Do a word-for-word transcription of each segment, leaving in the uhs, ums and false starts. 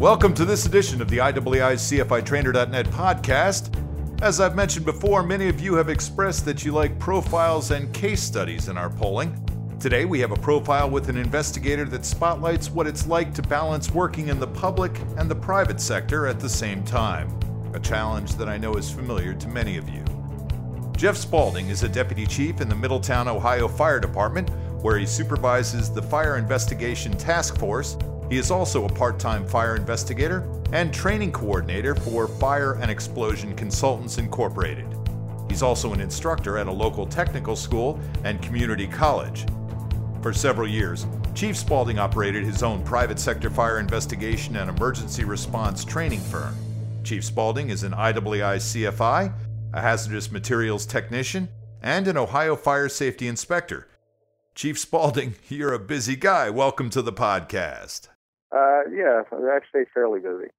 Welcome to this edition of the I W I's C F I Trainer dot net podcast. As I've mentioned before, many of you have expressed that you like profiles and case studies in our polling. Today, we have a profile with an investigator that spotlights what it's like to balance working in the public and the private sector at the same time, a challenge that I know is familiar to many of you. Jeff Spaulding is a deputy chief in the Middletown, Ohio Fire Department, where he supervises the Fire Investigation Task Force. He is also a part-time fire investigator and training coordinator for Fire and Explosion Consultants Incorporated. He's also an instructor at a local technical school and community college. For several years, Chief Spaulding operated his own private sector fire investigation and emergency response training firm. Chief Spaulding is an I W I C F I, a hazardous materials technician, and an Ohio fire safety inspector. Chief Spaulding, you're a busy guy. Welcome to the podcast. Uh, yeah, actually fairly busy.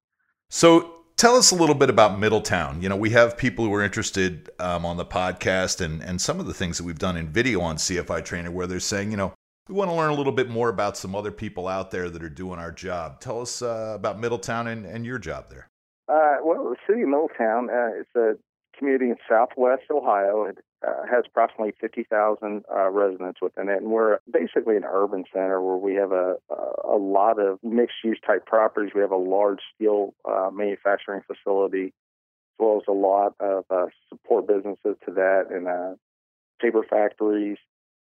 So tell us a little bit about Middletown. You know, we have people who are interested um, on the podcast and, and some of the things that we've done in video on C F I Trainer where they're saying, you know, we want to learn a little bit more about some other people out there that are doing our job. Tell us uh, about Middletown and, and your job there. Uh, well, the city of Middletown uh, is a community in southwest Ohio. It uh, has approximately fifty thousand uh, residents within it, and we're basically an urban center where we have a a lot of mixed-use type properties. We have a large steel uh, manufacturing facility, as well as a lot of uh, support businesses to that, and uh, paper factories.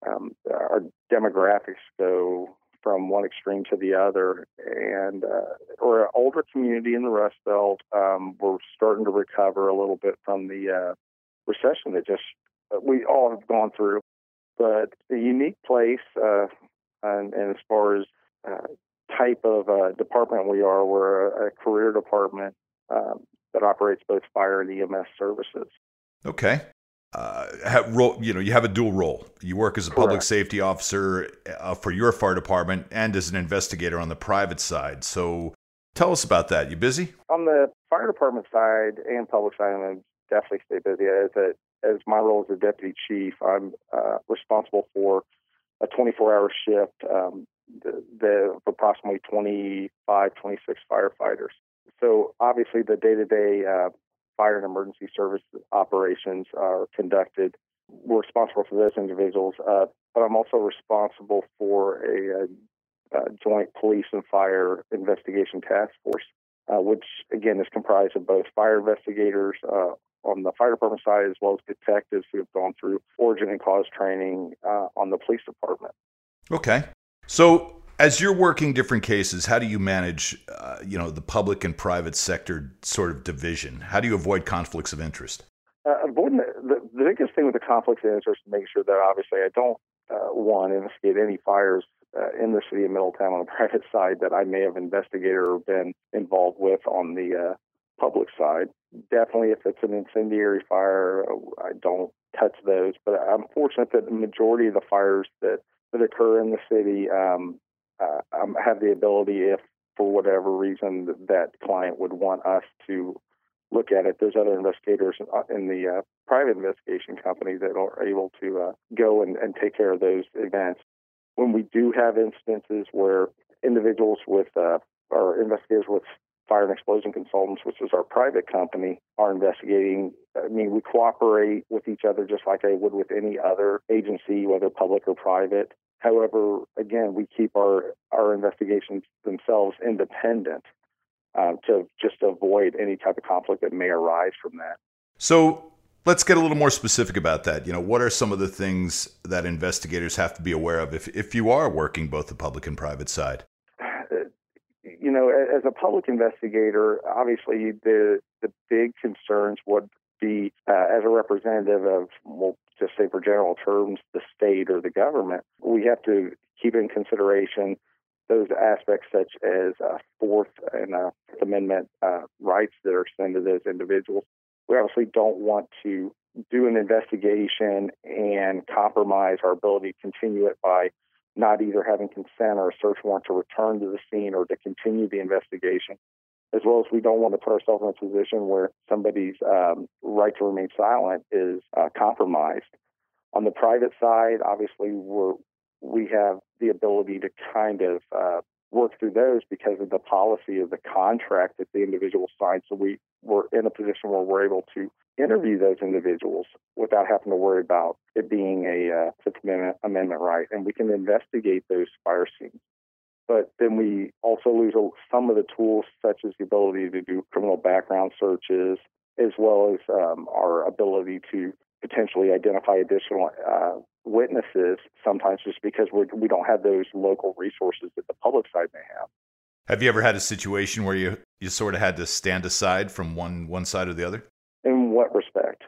Um, our demographics go from one extreme to the other, and uh, we're an older community in the Rust Belt. Um, we're starting to recover a little bit from the uh, recession that just uh, we all have gone through. But a unique place, uh, and, and as far as uh, type of uh, department we are, we're a, a career department um, that operates both fire and E M S services. Okay. Uh, have, you know, you have a dual role. You work as a Correct. public safety officer uh, for your fire department and as an investigator on the private side. So tell us about that. You busy? On the fire department side and public side, I definitely stay busy. As, a, as my role as a deputy chief, I'm uh, responsible for a twenty-four hour shift um, the, the, of approximately twenty-five, twenty-six firefighters. So obviously the day-to-day uh, fire and emergency service operations are conducted. We're responsible for those individuals, uh, but I'm also responsible for a, a, a joint police and fire investigation task force, uh, which, again, is comprised of both fire investigators uh, on the fire department side as well as detectives who have gone through origin and cause training uh, on the police department. Okay. So as you're working different cases, how do you manage, uh, you know, the public and private sector sort of division? How do you avoid conflicts of interest? Uh, avoiding the, the biggest thing with the conflicts of interest is making sure that obviously I don't uh, want to investigate any fires uh, in the city of Middletown on the private side that I may have investigated or been involved with on the uh, public side. Definitely, if it's an incendiary fire, I don't touch those. But I'm fortunate that the majority of the fires that, that occur in the city Um, Uh, have the ability, if for whatever reason that client would want us to look at it, there's other investigators in the uh, private investigation company that are able to uh, go and, and take care of those events. When we do have instances where individuals with, uh, or investigators with Fire and Explosion Consultants, which is our private company, are investigating, I mean, we cooperate with each other just like I would with any other agency, whether public or private. However, again, we keep our, our investigations themselves independent uh, to just avoid any type of conflict that may arise from that. So let's get a little more specific about that. You know, what are some of the things that investigators have to be aware of if, if you are working both the public and private side? You know, as a public investigator, obviously the, the big concerns would be uh, as a representative of, well, just say for general terms, the state or the government, we have to keep in consideration those aspects such as uh, Fourth and uh, Fifth Amendment uh, rights that are extended to those individuals. We obviously don't want to do an investigation and compromise our ability to continue it by not either having consent or a search warrant to return to the scene or to continue the investigation, as well as we don't want to put ourselves in a position where somebody's um, right to remain silent is uh, compromised. On the private side, obviously, we're, we have the ability to kind of uh, work through those because of the policy of the contract that the individual signed. So we were in a position where we're able to interview those individuals without having to worry about it being a uh, Fifth Amendment, Amendment right. And we can investigate those fire scenes. But then we also lose some of the tools, such as the ability to do criminal background searches, as well as um, our ability to potentially identify additional uh, witnesses, sometimes just because we're, we don't have those local resources that the public side may have. Have you ever had a situation where you, you sort of had to stand aside from one, one side or the other? In what respect?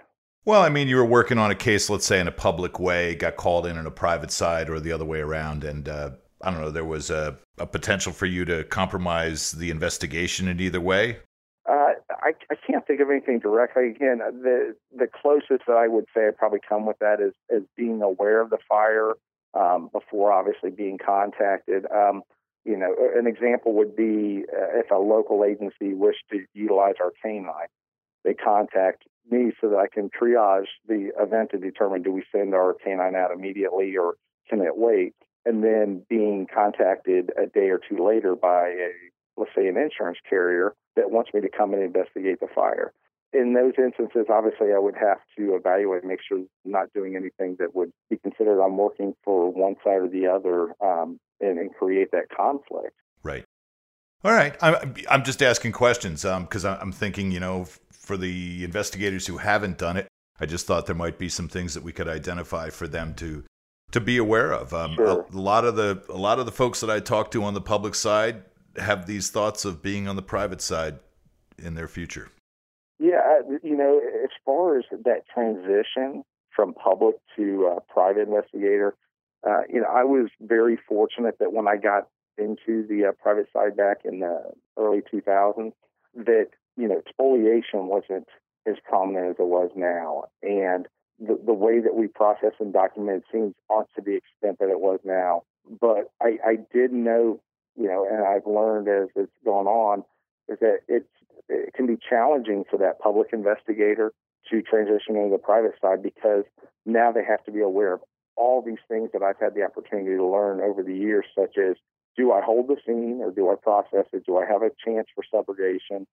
Well, I mean, you were working on a case, let's say, in a public way, got called in on a private side or the other way around, and uh, I don't know, there was a, a potential for you to compromise the investigation in either way? Uh, I, I can't think of anything directly. Again, the the closest that I would say I probably come with that is, is being aware of the fire um, before obviously being contacted. Um, you know, an example would be uh, if a local agency wished to utilize our canine, they contact me so that I can triage the event to determine, do we send our canine out immediately or can it wait? And then being contacted a day or two later by a, let's say, an insurance carrier that wants me to come and investigate the fire. In those instances, obviously, I would have to evaluate, make sure I'm not doing anything that would be considered I'm working for one side or the other, um, and, and create that conflict. Right. All right. I'm, I'm just asking questions um, because I'm thinking, you know, for the investigators who haven't done it, I just thought there might be some things that we could identify for them to to be aware of. Um, sure. A lot of the a lot of the folks that I talk to on the public side have these thoughts of being on the private side in their future? Yeah, you know, as far as that transition from public to uh, private investigator, uh, you know, I was very fortunate that when I got into the uh, private side back in the early two thousands, that, you know, spoliation wasn't as prominent as it was now. And the, the way that we process and document scenes aren't to the extent that it was now. But I, I did know, you know, and I've learned as it's gone on, is that it's, it can be challenging for that public investigator to transition into the private side because now they have to be aware of all these things that I've had the opportunity to learn over the years, such as, do I hold the scene or do I process it? Do I have a chance for subrogation?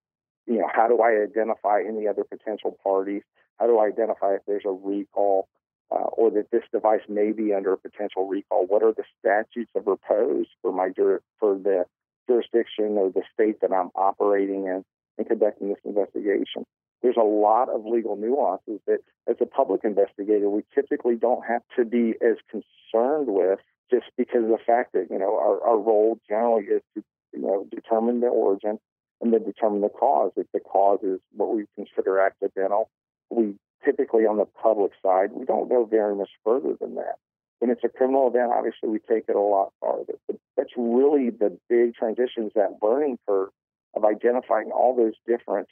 You know, how do I identify any other potential parties? How do I identify if there's a recall Uh, or that this device may be under a potential recall? What are the statutes of repose for my jur- for the jurisdiction or the state that I'm operating in and conducting this investigation? There's a lot of legal nuances that, as a public investigator, we typically don't have to be as concerned with, just because of the fact that, you know, our, our role generally is to, you know, determine the origin and then determine the cause. If the cause is what we consider accidental, we typically on the public side, we don't go very much further than that. When it's a criminal event, obviously we take it a lot farther. But that's really the big transitions, that learning curve of identifying all those different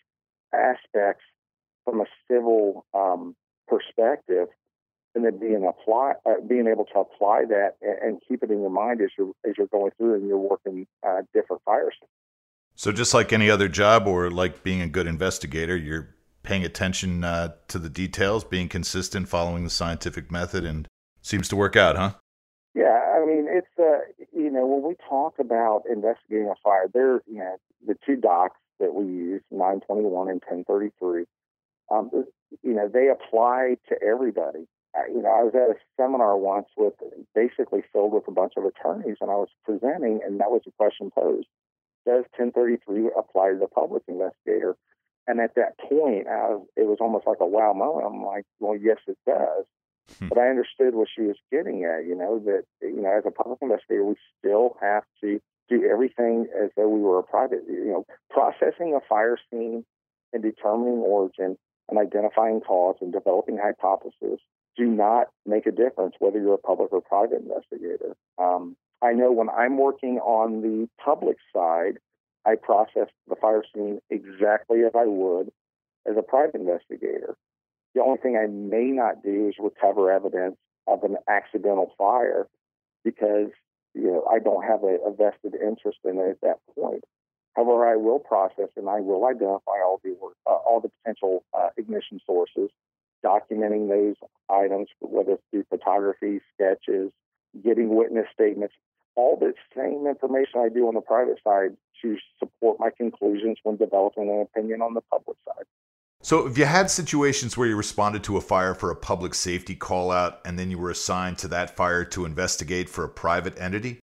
aspects from a civil um, perspective, and then being apply, uh, being able to apply that and, and keep it in your mind as you're as you're going through and you're working uh, different fires. So just like any other job, or like being a good investigator, you're paying attention uh, to the details, being consistent, following the scientific method, and seems to work out, huh? Yeah, I mean, it's, uh, you know, when we talk about investigating a fire, there, you know, the two docs that we use, nine twenty-one and ten thirty-three, um, you know, they apply to everybody. I, you know, I was at a seminar once with basically filled with a bunch of attorneys, and I was presenting, and that was the question posed. Does ten thirty-three apply to the public investigator? And at that point, I was, it was almost like a wow moment. I'm like, well, yes, it does. Hmm. But I understood what she was getting at, you know, that, you know, as a public investigator, we still have to do everything as though we were a private, you know, processing a fire scene and determining origin and identifying cause and developing hypotheses do not make a difference whether you're a public or private investigator. Um, I know when I'm working on the public side, I processed the fire scene exactly as I would as a private investigator. The only thing I may not do is recover evidence of an accidental fire because, you know, I don't have a, a vested interest in it at that point. However, I will process and I will identify all the uh, all the potential uh, ignition sources, documenting those items, whether it's through photography, sketches, getting witness statements. all the same information I do on the private side to support my conclusions when developing an opinion on the public side. So have you had situations where you responded to a fire for a public safety call out and then you were assigned to that fire to investigate for a private entity?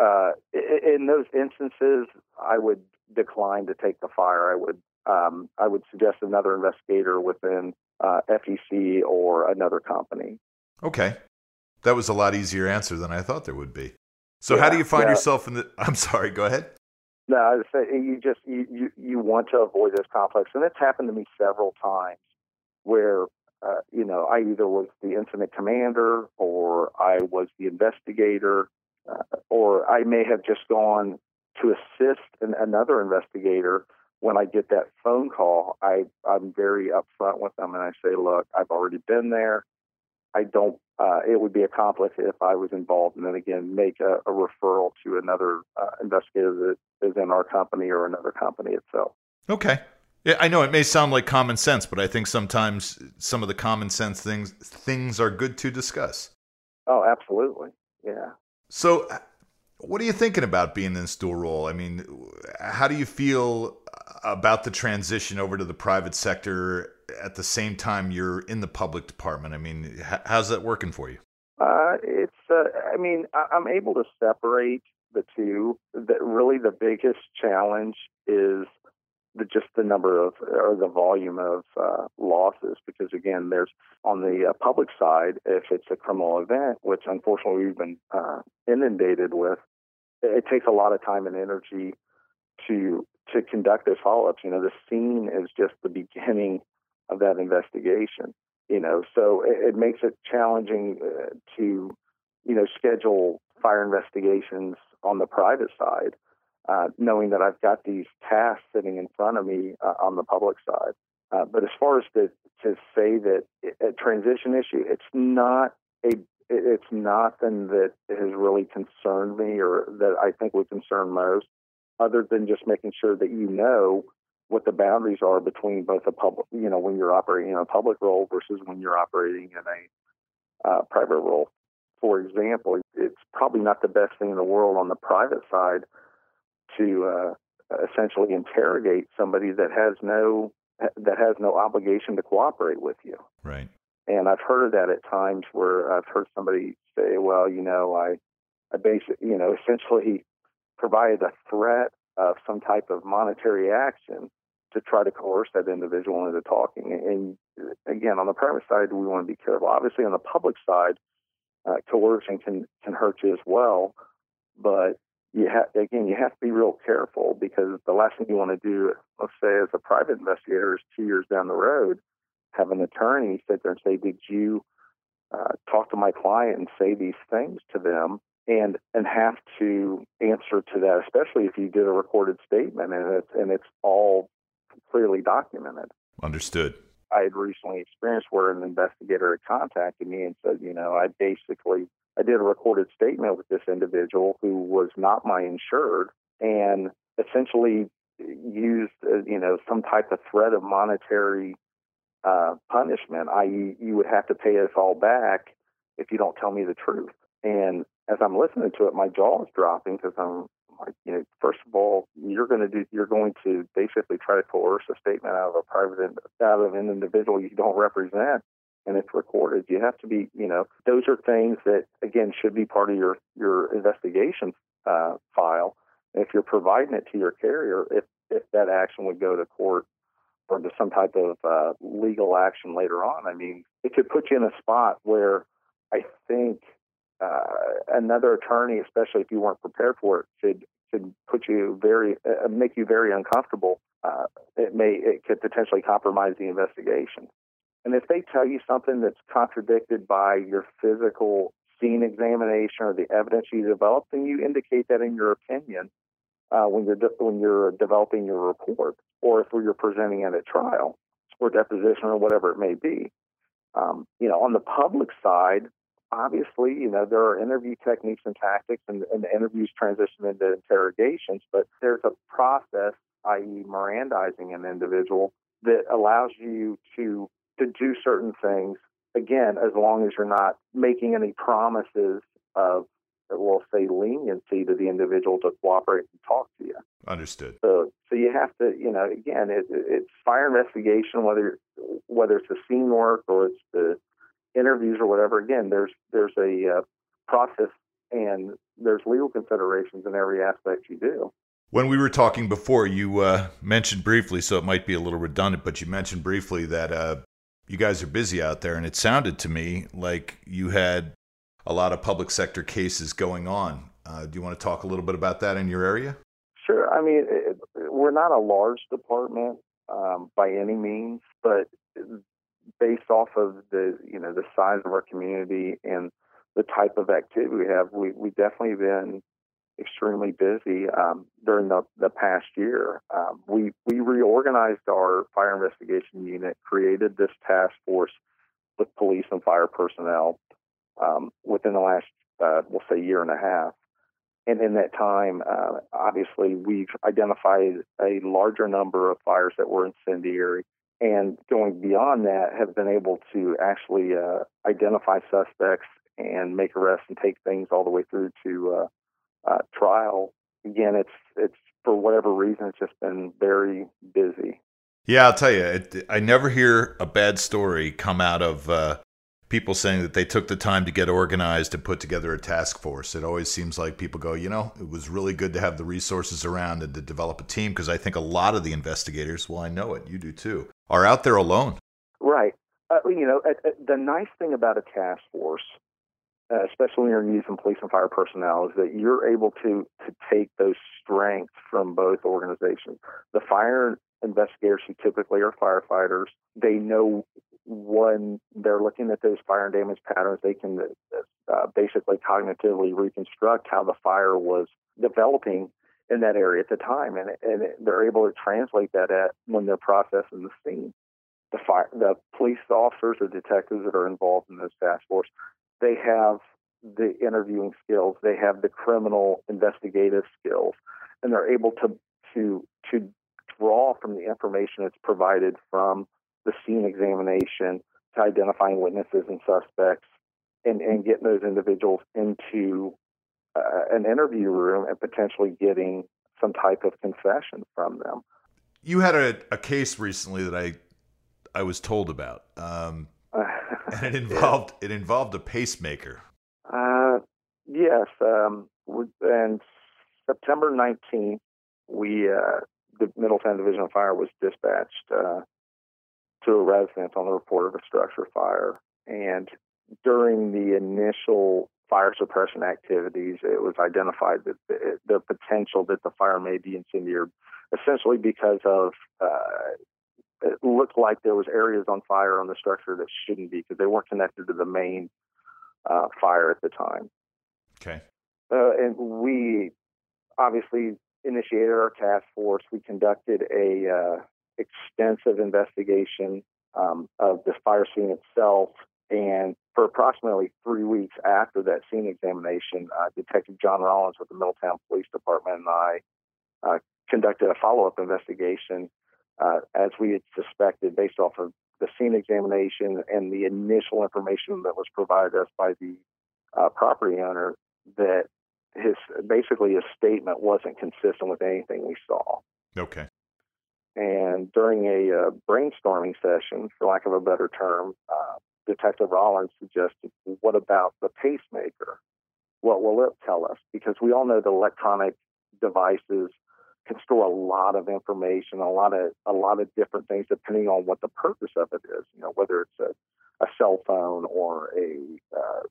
Uh, in those instances, I would decline to take the fire. I would um, I would suggest another investigator within uh, F E C or another company. Okay. That was a lot easier answer than I thought there would be. So yeah, how do you find yeah. yourself in the... I'm sorry, go ahead. No, I was saying you just you, you, you want to avoid this conflict, and it's happened to me several times where uh, you know I either was the incident commander or I was the investigator, uh, or I may have just gone to assist an, another investigator. When I get that phone call, I I'm very upfront with them, and I say, look, I've already been there. I don't. Uh, it would be a conflict if I was involved, and then again make a, a referral to another uh, investigator that is in our company or another company itself. Okay, yeah, I know it may sound like common sense, but I think sometimes some of the common sense things things are good to discuss. Oh, absolutely, yeah. So, what are you thinking about being in this dual role? I mean, how do you feel about the transition over to the private sector? At the same time, you're in the public department. I mean, how's that working for you? Uh, it's, uh, I mean, I'm able to separate the two. That really, the biggest challenge is the, just the number of or the volume of uh, losses. Because again, there's on the uh, public side, if it's a criminal event, which unfortunately we've been uh, inundated with, it takes a lot of time and energy to to conduct those follow-ups. You know, the scene is just the beginning of that investigation, you know, so it, it makes it challenging uh, to, you know, schedule fire investigations on the private side, uh, knowing that I've got these tasks sitting in front of me uh, on the public side. Uh, but as far as the, to say that it, a transition issue, it's not a it's nothing that has really concerned me or that I think would concern most, other than just making sure that you know what the boundaries are between both a public, you know, when you're operating in a public role versus when you're operating in a uh, private role. For example, it's probably not the best thing in the world on the private side to uh, essentially interrogate somebody that has no that has no obligation to cooperate with you. Right. And I've heard of that at times where I've heard somebody say, "Well, you know, I, I basically, you know, essentially provided a threat of some type of monetary action to try to coerce that individual into talking." And again, on the private side, we want to be careful. Obviously, on the public side, uh, coercion can, can hurt you as well. But you ha- again, you have to be real careful, because the last thing you want to do, let's say, as a private investigator, is two years down the road, have an attorney sit there and say, did you uh, talk to my client and say these things to them? And and have to answer to that, especially if you did a recorded statement and it's, and it's all clearly documented. Understood. I had recently experienced where an investigator had contacted me and said, you know, I basically, I did a recorded statement with this individual who was not my insured and essentially used, you know, some type of threat of monetary uh, punishment, that is you would have to pay us all back if you don't tell me the truth. And as I'm listening to it, my jaw is dropping, because I'm like, you know, first of all, you're going to do, you're going to basically try to coerce a statement out of a private, out of an individual you don't represent, and it's recorded. You have to be, you know, those are things that again should be part of your your investigation uh, file. And if you're providing it to your carrier, if if that action would go to court or to some type of uh, legal action later on, I mean, it could put you in a spot where I think. Uh, another attorney, especially if you weren't prepared for it, could could put you very uh, make you very uncomfortable. Uh, it may it could potentially compromise the investigation. And if they tell you something that's contradicted by your physical scene examination or the evidence you developed, then you indicate that in your opinion uh, when you're de- when you're developing your report, or if you're presenting it at trial or deposition or whatever it may be. Um, you know, on the public side. Obviously, you know, there are interview techniques and tactics, and, and the interviews transition into interrogations, but there's a process, that is Mirandizing an individual, that allows you to to do certain things, again, as long as you're not making any promises of that will say leniency to the individual to cooperate and talk to you. Understood. So, so you have to, you know, again, it, it's fire investigation, whether whether it's the scene work or it's the interviews or whatever. Again, there's there's a uh, process and there's legal considerations in every aspect you do. When we were talking before, you uh, mentioned briefly, so it might be a little redundant, but you mentioned briefly that uh, you guys are busy out there, and it sounded to me like you had a lot of public sector cases going on. Uh, do you want to talk a little bit about that in your area? Sure. I mean, it, we're not a large department um, by any means, but based off of the you know the size of our community and the type of activity we have, we we definitely been extremely busy um, during the, the past year. Um, we we reorganized our fire investigation unit, created this task force with police and fire personnel um, within the last, uh, we'll say, year and a half. And in that time, uh, obviously, we've identified a larger number of fires that were incendiary, and going beyond that, have been able to actually uh, identify suspects and make arrests and take things all the way through to uh, uh, trial. Again, it's it's for whatever reason, it's just been very busy. Yeah, I'll tell you, it, I never hear a bad story come out of uh, people saying that they took the time to get organized and put together a task force. It always seems like people go, you know, it was really good to have the resources around and to develop a team, because I think a lot of the investigators, well, I know it, you do too, are out there alone. Right. Uh, you know, uh, the nice thing about a task force, Uh, especially when you're using police and fire personnel, is that you're able to to take those strengths from both organizations. The fire investigators, who typically are firefighters, they know when they're looking at those fire and damage patterns, they can uh, basically cognitively reconstruct how the fire was developing in that area at the time, and, and they're able to translate that at when they're processing the scene. The fire, the police officers or detectives that are involved in those task force, they have the interviewing skills, they have the criminal investigative skills, and they're able to to to draw from the information that's provided from the scene examination to identifying witnesses and suspects, and, and getting those individuals into uh, an interview room and potentially getting some type of confession from them. You had a, a case recently that I I was told about. Um And it involved it involved a pacemaker. Uh, yes. Um, and September nineteenth, we uh, the Middletown Division of Fire was dispatched uh, to a residence on the report of a structure fire. And during the initial fire suppression activities, it was identified that the, the potential that the fire may be incendiary, essentially because of. Uh, It looked like there was areas on fire on the structure that shouldn't be, because they weren't connected to the main uh, fire at the time. Okay. Uh, and we obviously initiated our task force. We conducted a uh, extensive investigation um, of the fire scene itself. And for approximately three weeks after that scene examination, uh, Detective John Rollins with the Middletown Police Department and I uh, conducted a follow-up investigation Uh, as we had suspected, based off of the scene examination and the initial information that was provided us by the uh, property owner, that his basically his statement wasn't consistent with anything we saw. Okay. And during a uh, brainstorming session, for lack of a better term, uh, Detective Rollins suggested, what about the pacemaker? What will it tell us? Because we all know the electronic devices can store a lot of information, a lot of a lot of different things, depending on what the purpose of it is. You know, whether it's a, a cell phone or a uh,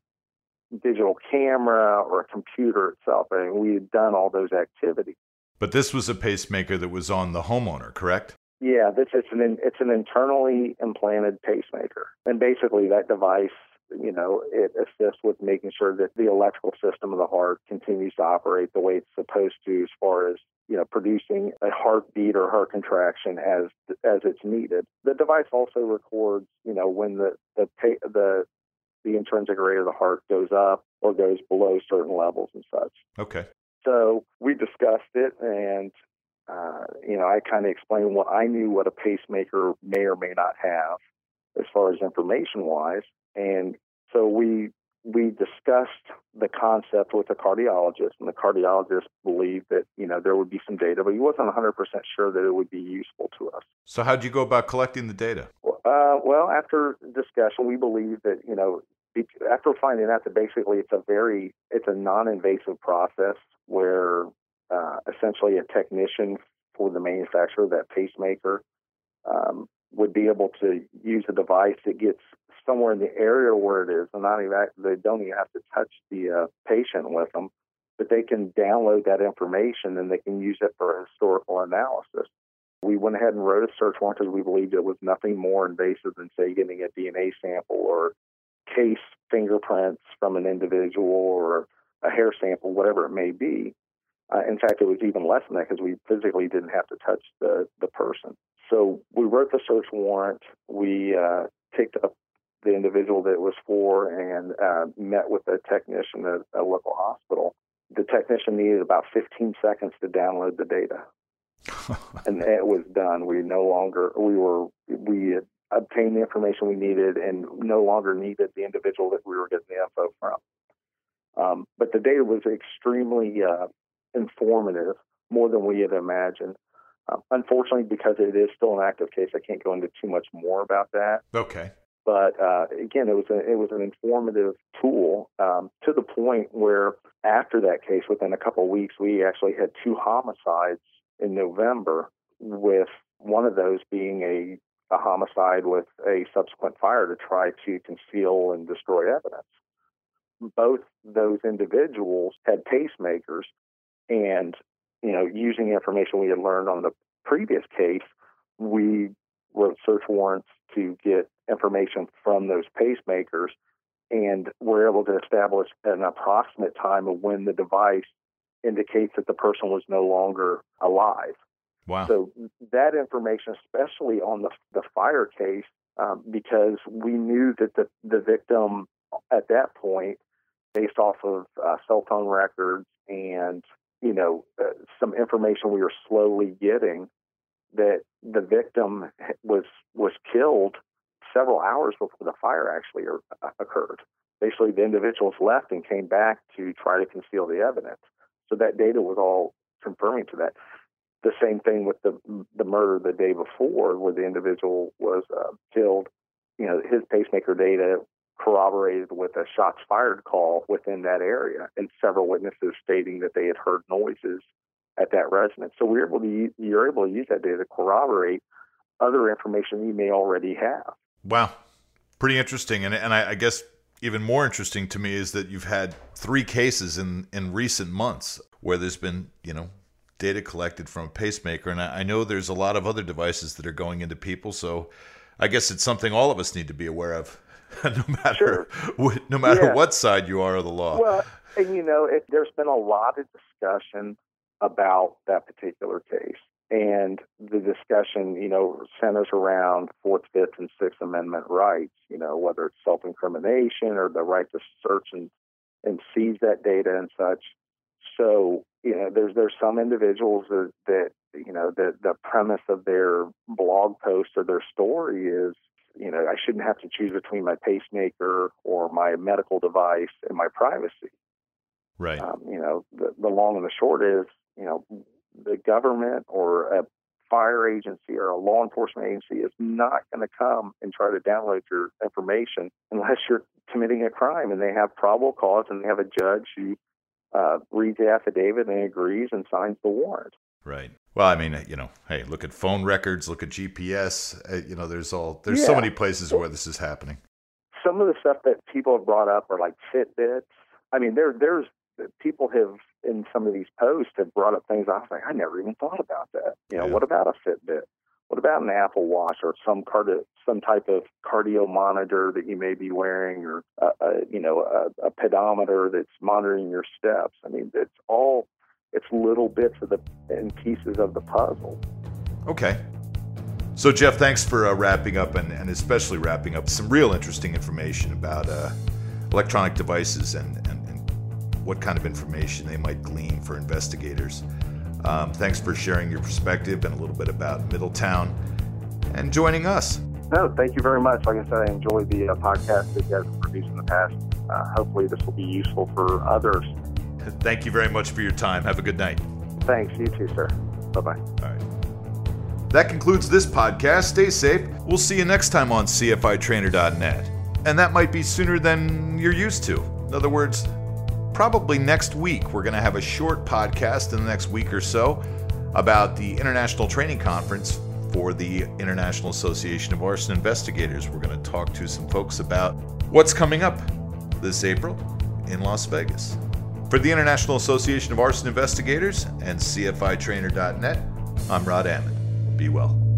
digital camera or a computer itself. I mean, we had done all those activities. But this was a pacemaker that was on the homeowner, correct? Yeah, this it's an it's an internally implanted pacemaker, and basically that device, you know, it assists with making sure that the electrical system of the heart continues to operate the way it's supposed to, as far as, you know, producing a heartbeat or heart contraction as as it's needed. The device also records, you know, when the the the, the intrinsic rate of the heart goes up or goes below certain levels and such. Okay. So we discussed it, and uh, you know, I kind of explained what I knew what a pacemaker may or may not have as far as information wise, and so we we discussed the concept with a cardiologist, and the cardiologist believed that, you know, there would be some data, but he wasn't one hundred percent sure that it would be useful to us. So how'd you go about collecting the data? Uh, well, after discussion, we believe that, you know, after finding out that basically it's a very, it's a non-invasive process where uh, essentially a technician for the manufacturer, that pacemaker, um, would be able to use a device that gets somewhere in the area where it is, and not even, they don't even have to touch the uh, patient with them, but they can download that information and they can use it for historical analysis. We went ahead and wrote a search warrant because we believed it was nothing more invasive than, say, getting a D N A sample or case fingerprints from an individual or a hair sample, whatever it may be. Uh, in fact, it was even less than that because we physically didn't have to touch the, the person. So we wrote the search warrant. We uh, picked up the individual that it was for and uh, met with a technician at a local hospital. The technician needed about fifteen seconds to download the data. And it was done. We no longer, we were, we had obtained the information we needed and no longer needed the individual that we were getting the info from. Um, but the data was extremely uh, informative, more than we had imagined. Um, unfortunately, because it is still an active case, I can't go into too much more about that. Okay. But uh, again, it was a, it was an informative tool um, to the point where after that case, within a couple of weeks, we actually had two homicides in November, with one of those being a, a homicide with a subsequent fire to try to conceal and destroy evidence. Both those individuals had pacemakers, and you know, using the information we had learned on the previous case, we wrote search warrants to get information from those pacemakers, and we're able to establish an approximate time of when the device indicates that the person was no longer alive. Wow. So that information, especially on the, the fire case, um, because we knew that the, the victim at that point, based off of uh, cell phone records and, you know, uh, some information we were slowly getting, that the victim was was killed several hours before the fire actually occurred. Basically, the individuals left and came back to try to conceal the evidence. So that data was all confirming to that. The same thing with the the murder the day before, where the individual was uh, killed. You know, his pacemaker data corroborated with a shots fired call within that area, and several witnesses stating that they had heard noises at that residence. So we're able to use, you're able to use that data to corroborate other information you may already have. Wow, pretty interesting, and and I, I guess even more interesting to me is that you've had three cases in in recent months where there's been, you know, data collected from a pacemaker, and I, I know there's a lot of other devices that are going into people. So I guess it's something all of us need to be aware of, no matter sure. no matter yeah. what side you are of the law. Well, and you know, it, there's been a lot of discussion about that particular case. And the discussion, you know, centers around Fourth, Fifth, and Sixth Amendment rights, you know, whether it's self-incrimination or the right to search and, and seize that data and such. So, you know, there's there's some individuals that, that you know, the, the premise of their blog post or their story is, you know, I shouldn't have to choose between my pacemaker or my medical device and my privacy. Right. Um, you know, the, the long and the short is, you know, the government or a fire agency or a law enforcement agency is not going to come and try to download your information unless you're committing a crime and they have probable cause and they have a judge who uh, reads the affidavit and agrees and signs the warrant. Right. Well, I mean, you know, hey, look at phone records, look at G P S. Uh, you know, there's all there's yeah. so many places where this is happening. Some of the stuff that people have brought up are like Fitbits. I mean, there there's people have, in some of these posts, have brought up things I was like, I never even thought about that. You know, yeah. What about a Fitbit? What about an Apple Watch or some cardio, some type of cardio monitor that you may be wearing, or a, a, you know, a, a pedometer that's monitoring your steps? I mean, it's all it's little bits of the and pieces of the puzzle. Okay. So, Jeff, thanks for uh, wrapping up and, and especially wrapping up some real interesting information about uh, electronic devices and, and what kind of information they might glean for investigators. Um, thanks for sharing your perspective and a little bit about Middletown and joining us. No, thank you very much. Like I said, I enjoyed the uh, podcast that you guys have produced in the past. uh, hopefully this will be useful for others. Thank you very much for your time. Have a good night. Thanks. You too, sir. Bye-bye. All right. That concludes this podcast. Stay safe. We'll see you next time on C F I Trainer dot net. And that might be sooner than you're used to. In other words, probably next week. We're going to have a short podcast in the next week or so about the International Training Conference for the International Association of Arson Investigators. We're going to talk to some folks about what's coming up this April in Las Vegas. For the International Association of Arson Investigators and C F I Trainer dot net, I'm Rod Ammon. Be well.